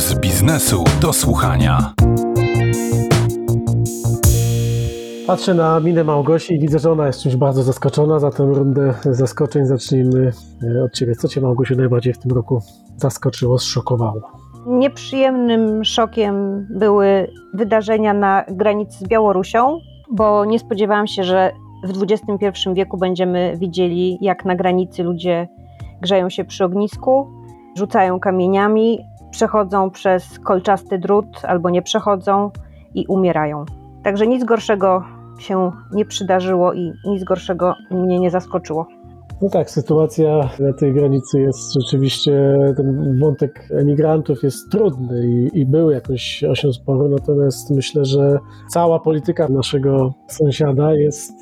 Puls Biznesu do Słuchania. Patrzę na minę Małgosi i widzę, że ona jest czymś bardzo zaskoczona, zatem rundę zaskoczeń zacznijmy od Ciebie. Co Cię, Małgosiu, najbardziej w tym roku zaskoczyło, zszokowało? Nieprzyjemnym szokiem były wydarzenia na granicy z Białorusią, bo nie spodziewałam się, że w XXI wieku będziemy widzieli, jak na granicy ludzie grzeją się przy ognisku, rzucają kamieniami, przechodzą przez kolczasty drut albo nie przechodzą i umierają. Także nic gorszego się nie przydarzyło i nic gorszego mnie nie zaskoczyło. No tak, sytuacja na tej granicy jest rzeczywiście, ten wątek emigrantów jest trudny i był jakoś osią sporu, natomiast myślę, że cała polityka naszego sąsiada jest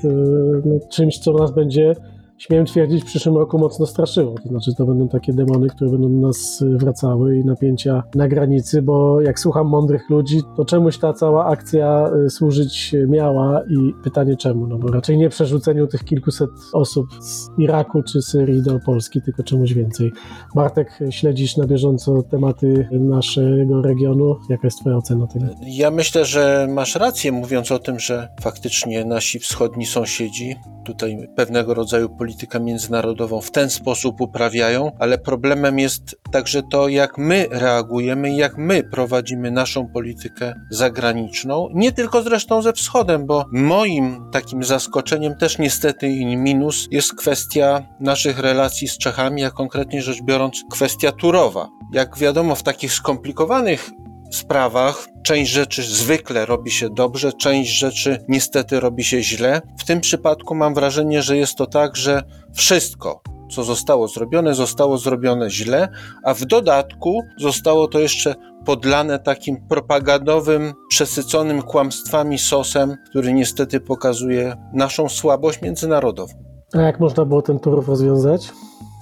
czymś, co nas będzie, śmiem twierdzić, w przyszłym roku mocno straszyło. To znaczy, to będą takie demony, które będą do nas wracały i napięcia na granicy, bo jak słucham mądrych ludzi, to czemuś ta cała akcja służyć miała i pytanie czemu, no bo raczej nie przerzuceniu tych kilkuset osób z Iraku czy Syrii do Polski, tylko czemuś więcej. Bartek, śledzisz na bieżąco tematy naszego regionu. Jaka jest Twoja ocena tego? Ja myślę, że masz rację, mówiąc o tym, że faktycznie nasi wschodni sąsiedzi tutaj pewnego rodzaju politykę międzynarodową w ten sposób uprawiają, ale problemem jest także to, jak my reagujemy i jak my prowadzimy naszą politykę zagraniczną, nie tylko zresztą ze wschodem, bo moim takim zaskoczeniem też niestety i minus jest kwestia naszych relacji z Czechami, a konkretnie rzecz biorąc kwestia Turowa. Jak wiadomo, w takich skomplikowanych sprawach część rzeczy zwykle robi się dobrze, część rzeczy niestety robi się źle. W tym przypadku mam wrażenie, że jest to tak, że wszystko, co zostało zrobione źle, a w dodatku zostało to jeszcze podlane takim propagandowym, przesyconym kłamstwami sosem, który niestety pokazuje naszą słabość międzynarodową. A jak można było ten Turów rozwiązać?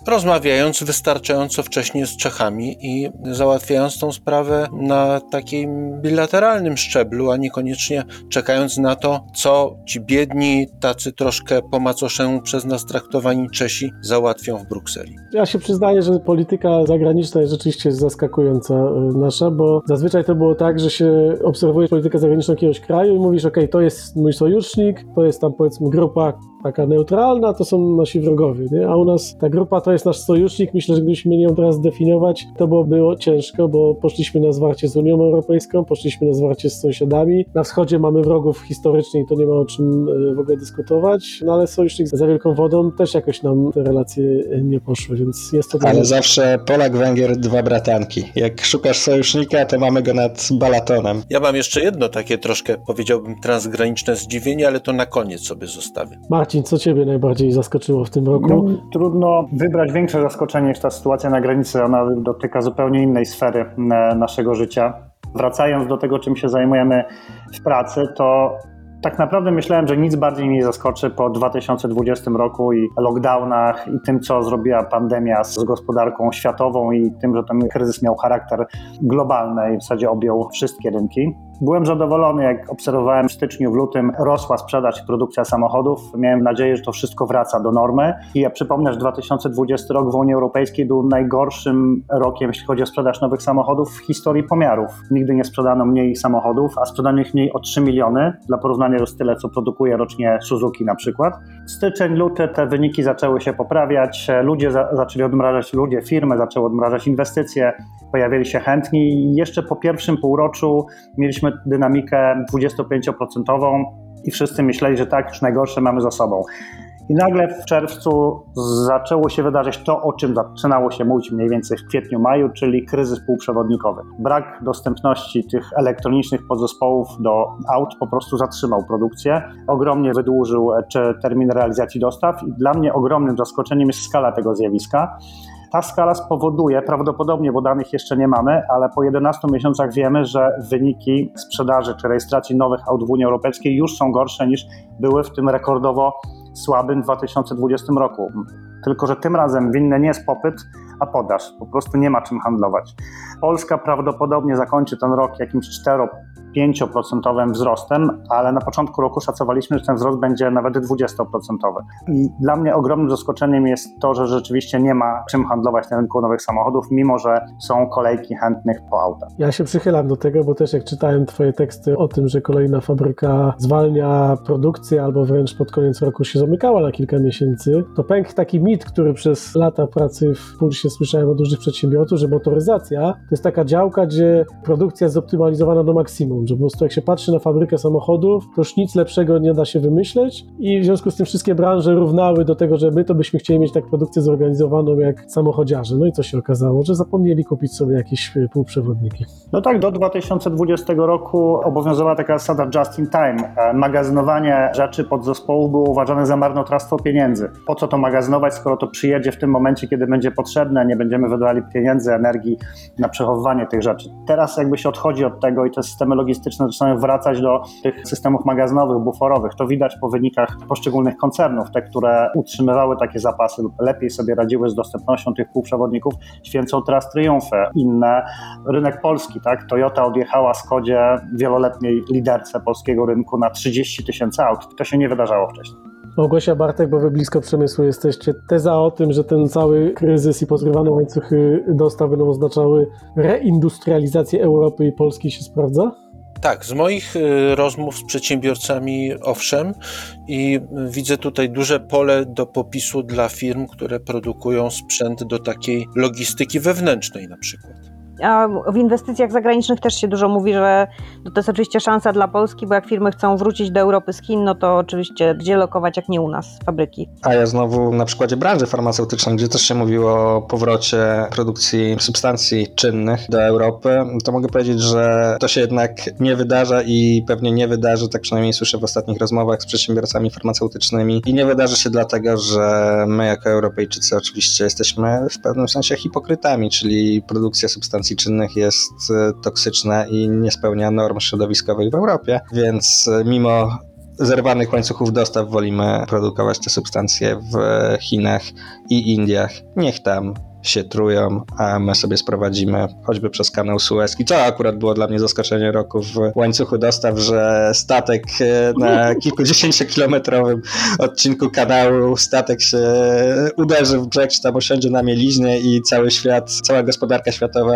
Rozmawiając wystarczająco wcześnie z Czechami i załatwiając tą sprawę na takim bilateralnym szczeblu, a niekoniecznie czekając na to, co ci biedni, tacy troszkę po macoszemu przez nas traktowani Czesi załatwią w Brukseli. Ja się przyznaję, że polityka zagraniczna jest rzeczywiście zaskakująca nasza, bo zazwyczaj to było tak, że się obserwuje politykę zagraniczną jakiegoś kraju i mówisz, okej, to jest mój sojusznik, to jest tam powiedzmy grupa taka neutralna, to są nasi wrogowie, nie? A u nas ta grupa to jest nasz sojusznik. Myślę, że gdybyśmy mieli ją teraz definiować, to było ciężko, bo poszliśmy na zwarcie z Unią Europejską, poszliśmy na zwarcie z sąsiadami. Na wschodzie mamy wrogów historycznie i to nie ma o czym w ogóle dyskutować, no ale sojusznik za wielką wodą też jakoś nam te relacje nie poszły, więc jest to... Ale zawsze Polak, Węgier, dwa bratanki. Jak szukasz sojusznika, to mamy go nad Balatonem. Ja mam jeszcze jedno takie troszkę, powiedziałbym, transgraniczne zdziwienie, ale to na koniec sobie zostawię. Marcin, co Ciebie najbardziej zaskoczyło w tym roku? No, trudno wybrać większe zaskoczenie niż ta sytuacja na granicy. Ona dotyka zupełnie innej sfery naszego życia. Wracając do tego, czym się zajmujemy w pracy, to tak naprawdę myślałem, że nic bardziej mnie zaskoczy po 2020 roku i lockdownach i tym, co zrobiła pandemia z gospodarką światową i tym, że ten kryzys miał charakter globalny i w zasadzie objął wszystkie rynki. Byłem zadowolony, jak obserwowałem w styczniu, w lutym rosła sprzedaż i produkcja samochodów. Miałem nadzieję, że to wszystko wraca do normy. I ja przypomnę, że 2020 rok w Unii Europejskiej był najgorszym rokiem, jeśli chodzi o sprzedaż nowych samochodów w historii pomiarów. Nigdy nie sprzedano mniej samochodów, a sprzedano ich mniej o 3 miliony. Dla porównania jest tyle, co produkuje rocznie Suzuki na przykład. Styczeń, luty te wyniki zaczęły się poprawiać. Ludzie firmy zaczęły odmrażać inwestycje. Pojawili się chętni i jeszcze po pierwszym półroczu mieliśmy dynamikę 25% i wszyscy myśleli, że tak, już najgorsze mamy za sobą. I nagle w czerwcu zaczęło się wydarzyć to, o czym zaczynało się mówić mniej więcej w kwietniu, maju, czyli kryzys półprzewodnikowy. Brak dostępności tych elektronicznych podzespołów do aut po prostu zatrzymał produkcję, ogromnie wydłużył termin realizacji dostaw i dla mnie ogromnym zaskoczeniem jest skala tego zjawiska. Ta skala spowoduje, prawdopodobnie, bo danych jeszcze nie mamy, ale po 11 miesiącach wiemy, że wyniki sprzedaży czy rejestracji nowych aut w Unii Europejskiej już są gorsze niż były w tym rekordowo słabym 2020 roku. Tylko że tym razem winny nie jest popyt, a podaż. Po prostu nie ma czym handlować. Polska prawdopodobnie zakończy ten rok jakimś 4-5% 5% wzrostem, ale na początku roku szacowaliśmy, że ten wzrost będzie nawet 20%. I dla mnie ogromnym zaskoczeniem jest to, że rzeczywiście nie ma czym handlować na rynku nowych samochodów, mimo że są kolejki chętnych po auta. Ja się przychylam do tego, bo też jak czytałem twoje teksty o tym, że kolejna fabryka zwalnia produkcję albo wręcz pod koniec roku się zamykała na kilka miesięcy, to pękł taki mit, który przez lata pracy w Pulsie słyszałem od dużych przedsiębiorców, że motoryzacja to jest taka działka, gdzie produkcja jest zoptymalizowana do maksimum, że po prostu jak się patrzy na fabrykę samochodów, to już nic lepszego nie da się wymyśleć i w związku z tym wszystkie branże równały do tego, że my to byśmy chcieli mieć tak produkcję zorganizowaną jak samochodziarze. No i co się okazało? Że zapomnieli kupić sobie jakieś półprzewodniki. No tak, do 2020 roku obowiązywała taka zasada just in time. Magazynowanie rzeczy podzespołów było uważane za marnotrawstwo pieniędzy. Po co to magazynować, skoro to przyjedzie w tym momencie, kiedy będzie potrzebne, nie będziemy wydawali pieniędzy, energii na przechowywanie tych rzeczy. Teraz jakby się odchodzi od tego i te systemy logistyczne zaczynają wracać do tych systemów magazynowych, buforowych. To widać po wynikach poszczególnych koncernów. Te, które utrzymywały takie zapasy lub lepiej sobie radziły z dostępnością tych półprzewodników, święcą teraz triumfy. Inne, rynek polski, tak? Toyota odjechała Skodzie, wieloletniej liderce polskiego rynku, na 30,000 aut. To się nie wydarzało wcześniej. Małgosia, Bartek, bo wy blisko przemysłu jesteście. Teza o tym, że ten cały kryzys i pozrywane łańcuchy dostaw będą oznaczały reindustrializację Europy i Polski, się sprawdza? Tak, z moich rozmów z przedsiębiorcami owszem i widzę tutaj duże pole do popisu dla firm, które produkują sprzęt do takiej logistyki wewnętrznej na przykład. A w inwestycjach zagranicznych też się dużo mówi, że to jest oczywiście szansa dla Polski, bo jak firmy chcą wrócić do Europy z Chin, no to oczywiście gdzie lokować, jak nie u nas, fabryki. A ja znowu na przykładzie branży farmaceutycznej, gdzie też się mówiło o powrocie produkcji substancji czynnych do Europy, to mogę powiedzieć, że to się jednak nie wydarza i pewnie nie wydarzy, tak przynajmniej słyszę w ostatnich rozmowach z przedsiębiorcami farmaceutycznymi, i nie wydarzy się dlatego, że my jako Europejczycy oczywiście jesteśmy w pewnym sensie hipokrytami, czyli produkcja substancji czynnych jest toksyczna i nie spełnia norm środowiskowych w Europie, więc mimo zerwanych łańcuchów dostaw wolimy produkować te substancje w Chinach i Indiach. Niech tam się trują, a my sobie sprowadzimy choćby przez Kanał Sueski, co akurat było dla mnie zaskoczenie roku w łańcuchu dostaw, że statek na kilkudziesięciokilometrowym odcinku kanału, statek się uderzy w brzeg, czy tam osiądzie na mieliźnie i cały świat, cała gospodarka światowa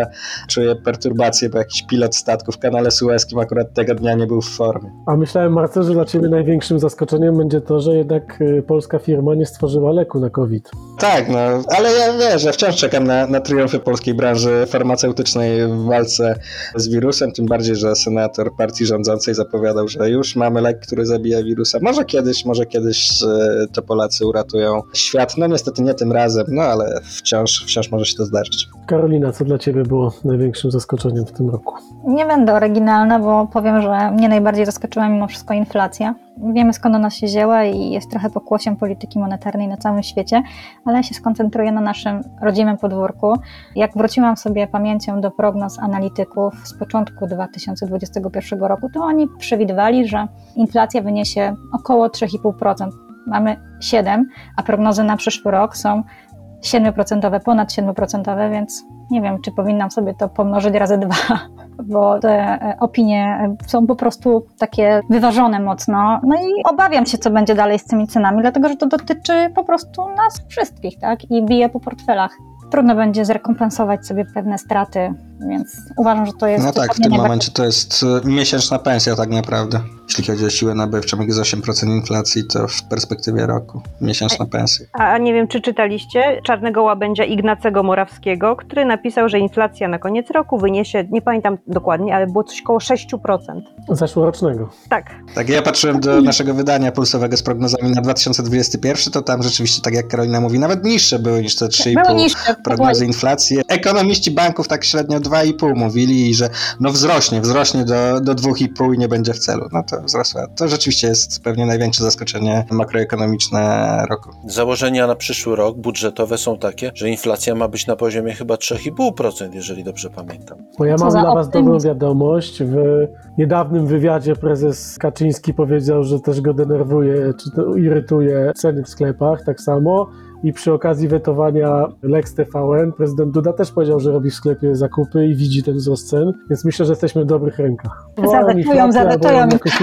czuje perturbację, bo jakiś pilot statku w Kanale Sueskim akurat tego dnia nie był w formie. A myślałem, Marce, że dla ciebie największym zaskoczeniem będzie to, że jednak polska firma nie stworzyła leku na COVID. Tak, no, ale ja wierzę, wciąż czekam na triumfy polskiej branży farmaceutycznej w walce z wirusem, tym bardziej, że senator partii rządzącej zapowiadał, że już mamy lek, który zabija wirusa. Może kiedyś to Polacy uratują świat. No niestety nie tym razem, no ale wciąż może się to zdarzyć. Karolina, co dla ciebie było największym zaskoczeniem w tym roku? Nie będę oryginalna, bo powiem, że mnie najbardziej zaskoczyła mimo wszystko inflacja. Wiemy, skąd ona się wzięła i jest trochę pokłosiem polityki monetarnej na całym świecie, ale ja się skoncentruję na naszym rodzimym podwórku. Jak wróciłam sobie pamięcią do prognoz analityków z początku 2021 roku, to oni przewidywali, że inflacja wyniesie około 3,5%. Mamy 7%, a prognozy na przyszły rok są 7%, ponad 7%, więc nie wiem, czy powinnam sobie to pomnożyć razy 2, bo te opinie są po prostu takie wyważone mocno. No i obawiam się, co będzie dalej z tymi cenami, dlatego że to dotyczy po prostu nas wszystkich, tak? I bije po portfelach. Trudno będzie zrekompensować sobie pewne straty, więc uważam, że to jest... No tak, w tym momencie to jest miesięczna pensja tak naprawdę. Jeśli chodzi o siłę nabywczą, jak jest 8% inflacji, to w perspektywie roku miesięczna pensja. A nie wiem, czy czytaliście czarnego łabędzia Ignacego Morawskiego, który napisał, że inflacja na koniec roku wyniesie, nie pamiętam dokładnie, ale było coś koło 6%. Zeszłorocznego. Tak. Tak, ja patrzyłem do naszego wydania pulsowego z prognozami na 2021, to tam rzeczywiście, tak jak Karolina mówi, nawet niższe były niż te 3,5 prognozy inflacji. Ekonomiści banków tak średnio 2,5 mówili, że no wzrośnie do 2,5 i nie będzie w celu. No to wzrosła. To rzeczywiście jest pewnie największe zaskoczenie makroekonomiczne roku. Założenia na przyszły rok budżetowe są takie, że inflacja ma być na poziomie chyba 3,5%, jeżeli dobrze pamiętam. Bo ja mam dla was dobrą wiadomość. W niedawnym wywiadzie prezes Kaczyński powiedział, że też go denerwuje, czy to irytuje ceny w sklepach, tak samo. i przy okazji wetowania Lex TVN prezydent Duda też powiedział, że robi w sklepie zakupy i widzi ten wzrost cen, więc myślę, że jesteśmy w dobrych rękach. Zawetują. Jakoś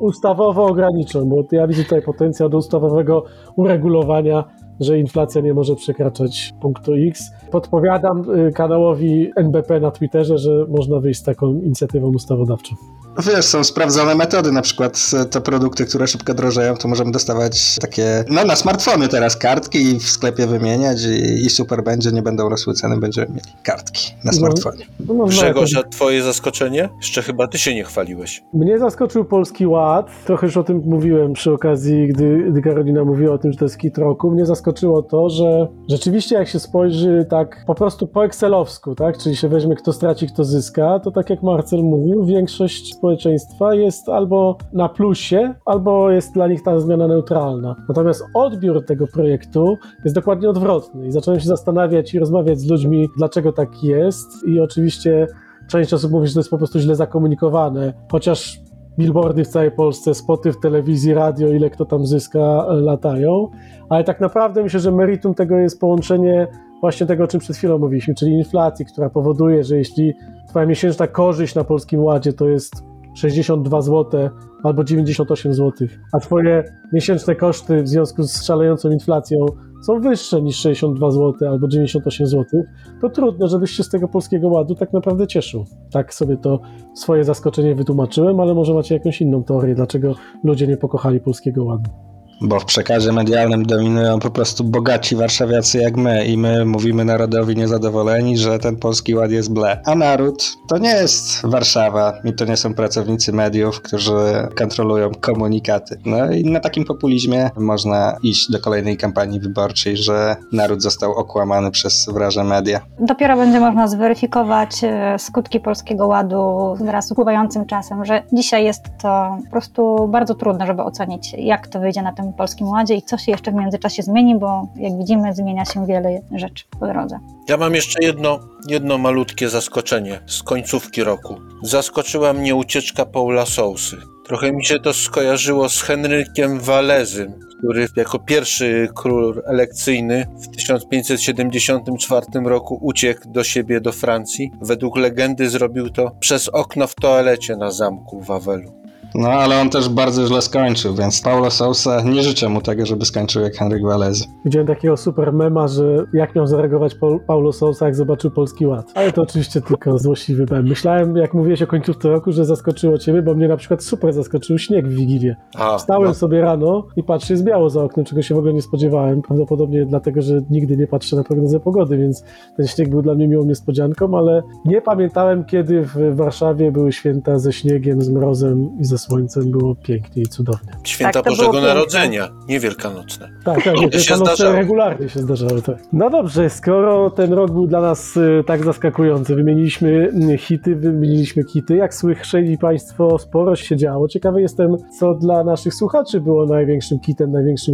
ustawowo ograniczą, bo ja widzę tutaj potencjał do ustawowego uregulowania, że inflacja nie może przekraczać punktu X. Podpowiadam kanałowi NBP na Twitterze, że można wyjść z taką inicjatywą ustawodawczą. Wiesz, są sprawdzone metody, na przykład te produkty, które szybko drożeją, to możemy dostawać takie, no na smartfony teraz kartki i w sklepie wymieniać i super będzie, nie będą rosły ceny, będziemy mieli kartki na smartfonie. Grzegorz, a twoje zaskoczenie? Jeszcze chyba ty się nie chwaliłeś. Mnie zaskoczył Polski Ład, trochę już o tym mówiłem przy okazji, gdy Karolina mówiła o tym, że to jest hit roku. Mnie zaskoczyło to, że rzeczywiście jak się spojrzy tak po prostu po excelowsku, tak, czyli się weźmie kto straci, kto zyska, to tak jak Marcel mówił, większość społeczeństwa jest albo na plusie, albo jest dla nich ta zmiana neutralna. Natomiast odbiór tego projektu jest dokładnie odwrotny i zacząłem się zastanawiać i rozmawiać z ludźmi, dlaczego tak jest i oczywiście część osób mówi, że to jest po prostu źle zakomunikowane, chociaż billboardy w całej Polsce, spoty w telewizji, radio, ile kto tam zyska, latają, ale tak naprawdę myślę, że meritum tego jest połączenie właśnie tego, o czym przed chwilą mówiliśmy, czyli inflacji, która powoduje, że jeśli twoja miesięczna korzyść na Polskim Ładzie to jest 62 zł albo 98 zł, a twoje miesięczne koszty w związku z szalejącą inflacją są wyższe niż 62 zł albo 98 zł, to trudno, żebyś się z tego Polskiego Ładu tak naprawdę cieszył. Tak sobie to swoje zaskoczenie wytłumaczyłem, ale może macie jakąś inną teorię, dlaczego ludzie nie pokochali Polskiego Ładu. Bo w przekazie medialnym dominują po prostu bogaci warszawiacy jak my i my mówimy narodowi niezadowoleni, że ten Polski Ład jest ble. A naród to nie jest Warszawa i to nie są pracownicy mediów, którzy kontrolują komunikaty. No i na takim populizmie można iść do kolejnej kampanii wyborczej, że naród został okłamany przez wraże media. Dopiero będzie można zweryfikować skutki Polskiego Ładu wraz z upływającym czasem, że dzisiaj jest to po prostu bardzo trudne, żeby ocenić, jak to wyjdzie na tym Polskim Ładzie i co się jeszcze w międzyczasie zmieni, bo jak widzimy, zmienia się wiele rzeczy po drodze. Ja mam jeszcze jedno malutkie zaskoczenie z końcówki roku. Zaskoczyła mnie ucieczka Paula Sousy. Trochę mi się to skojarzyło z Henrykiem Wałęsym, który jako pierwszy król elekcyjny w 1574 roku uciekł do siebie do Francji. Według legendy zrobił to przez okno w toalecie na zamku w Wawelu. No, ale on też bardzo źle skończył, więc Paulo Sousa, nie życzę mu tego, żeby skończył jak Henryk Wałęsa. Widziałem takiego super mema, że jak miał zareagować Paulo Sousa, jak zobaczył Polski Ład. Ale to oczywiście tylko złośliwy mem. Myślałem, jak mówiłeś o końcówce roku, że zaskoczyło ciebie, bo mnie na przykład super zaskoczył śnieg w Wigilię. Wstałem sobie rano i patrzę, jest biało za oknem, czego się w ogóle nie spodziewałem. Prawdopodobnie dlatego, że nigdy nie patrzę na prognozę pogody, więc ten śnieg był dla mnie miłą niespodzianką, ale nie pamiętałem, kiedy w Warszawie były święta ze śniegiem, z mrozem i ze słońcem, było pięknie i cudownie. Święta tak, Bożego Narodzenia, nie wielkanocne. Tak, wielkanocne regularnie się zdarzały. Tak. No dobrze, skoro ten rok był dla nas tak zaskakujący, wymieniliśmy hity, jak słyszeli Państwo, sporo się działo. Ciekawy jestem, co dla naszych słuchaczy było największym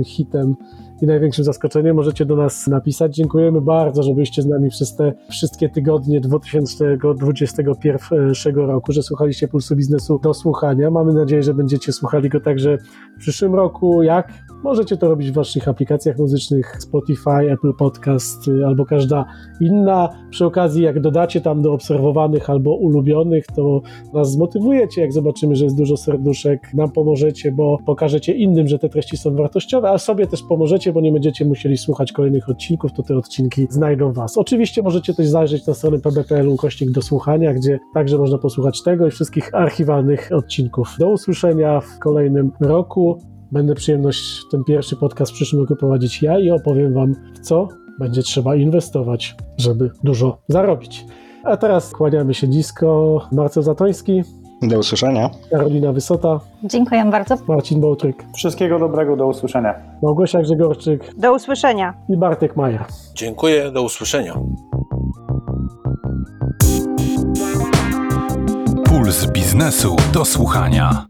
hitem i największym zaskoczeniem. Możecie do nas napisać. Dziękujemy bardzo, że byliście z nami przez te wszystkie tygodnie 2021 roku, że słuchaliście Pulsu Biznesu do słuchania. Mamy nadzieję, że będziecie słuchali go także w przyszłym roku. Jak? Możecie to robić w waszych aplikacjach muzycznych, Spotify, Apple Podcast albo każda inna. Przy okazji, jak dodacie tam do obserwowanych albo ulubionych, to nas zmotywujecie. Jak zobaczymy, że jest dużo serduszek, nam pomożecie, bo pokażecie innym, że te treści są wartościowe, a sobie też pomożecie, bo nie będziecie musieli słuchać kolejnych odcinków, to te odcinki znajdą was. Oczywiście możecie też zajrzeć na stronę pb.pl/dosłuchania, gdzie także można posłuchać tego i wszystkich archiwalnych odcinków. Do usłyszenia w kolejnym roku. Będę przyjemność ten pierwszy podcast w przyszłym roku prowadzić ja i opowiem wam, w co będzie trzeba inwestować, żeby dużo zarobić. A teraz kłaniamy się nisko. Marcel Zatoński. Do usłyszenia. Karolina Wysota. Dziękuję bardzo. Marcin Bołtryk. Wszystkiego dobrego, do usłyszenia. Małgosia Grzegorczyk. Do usłyszenia. I Bartek Majer. Dziękuję, do usłyszenia. Puls Biznesu do słuchania.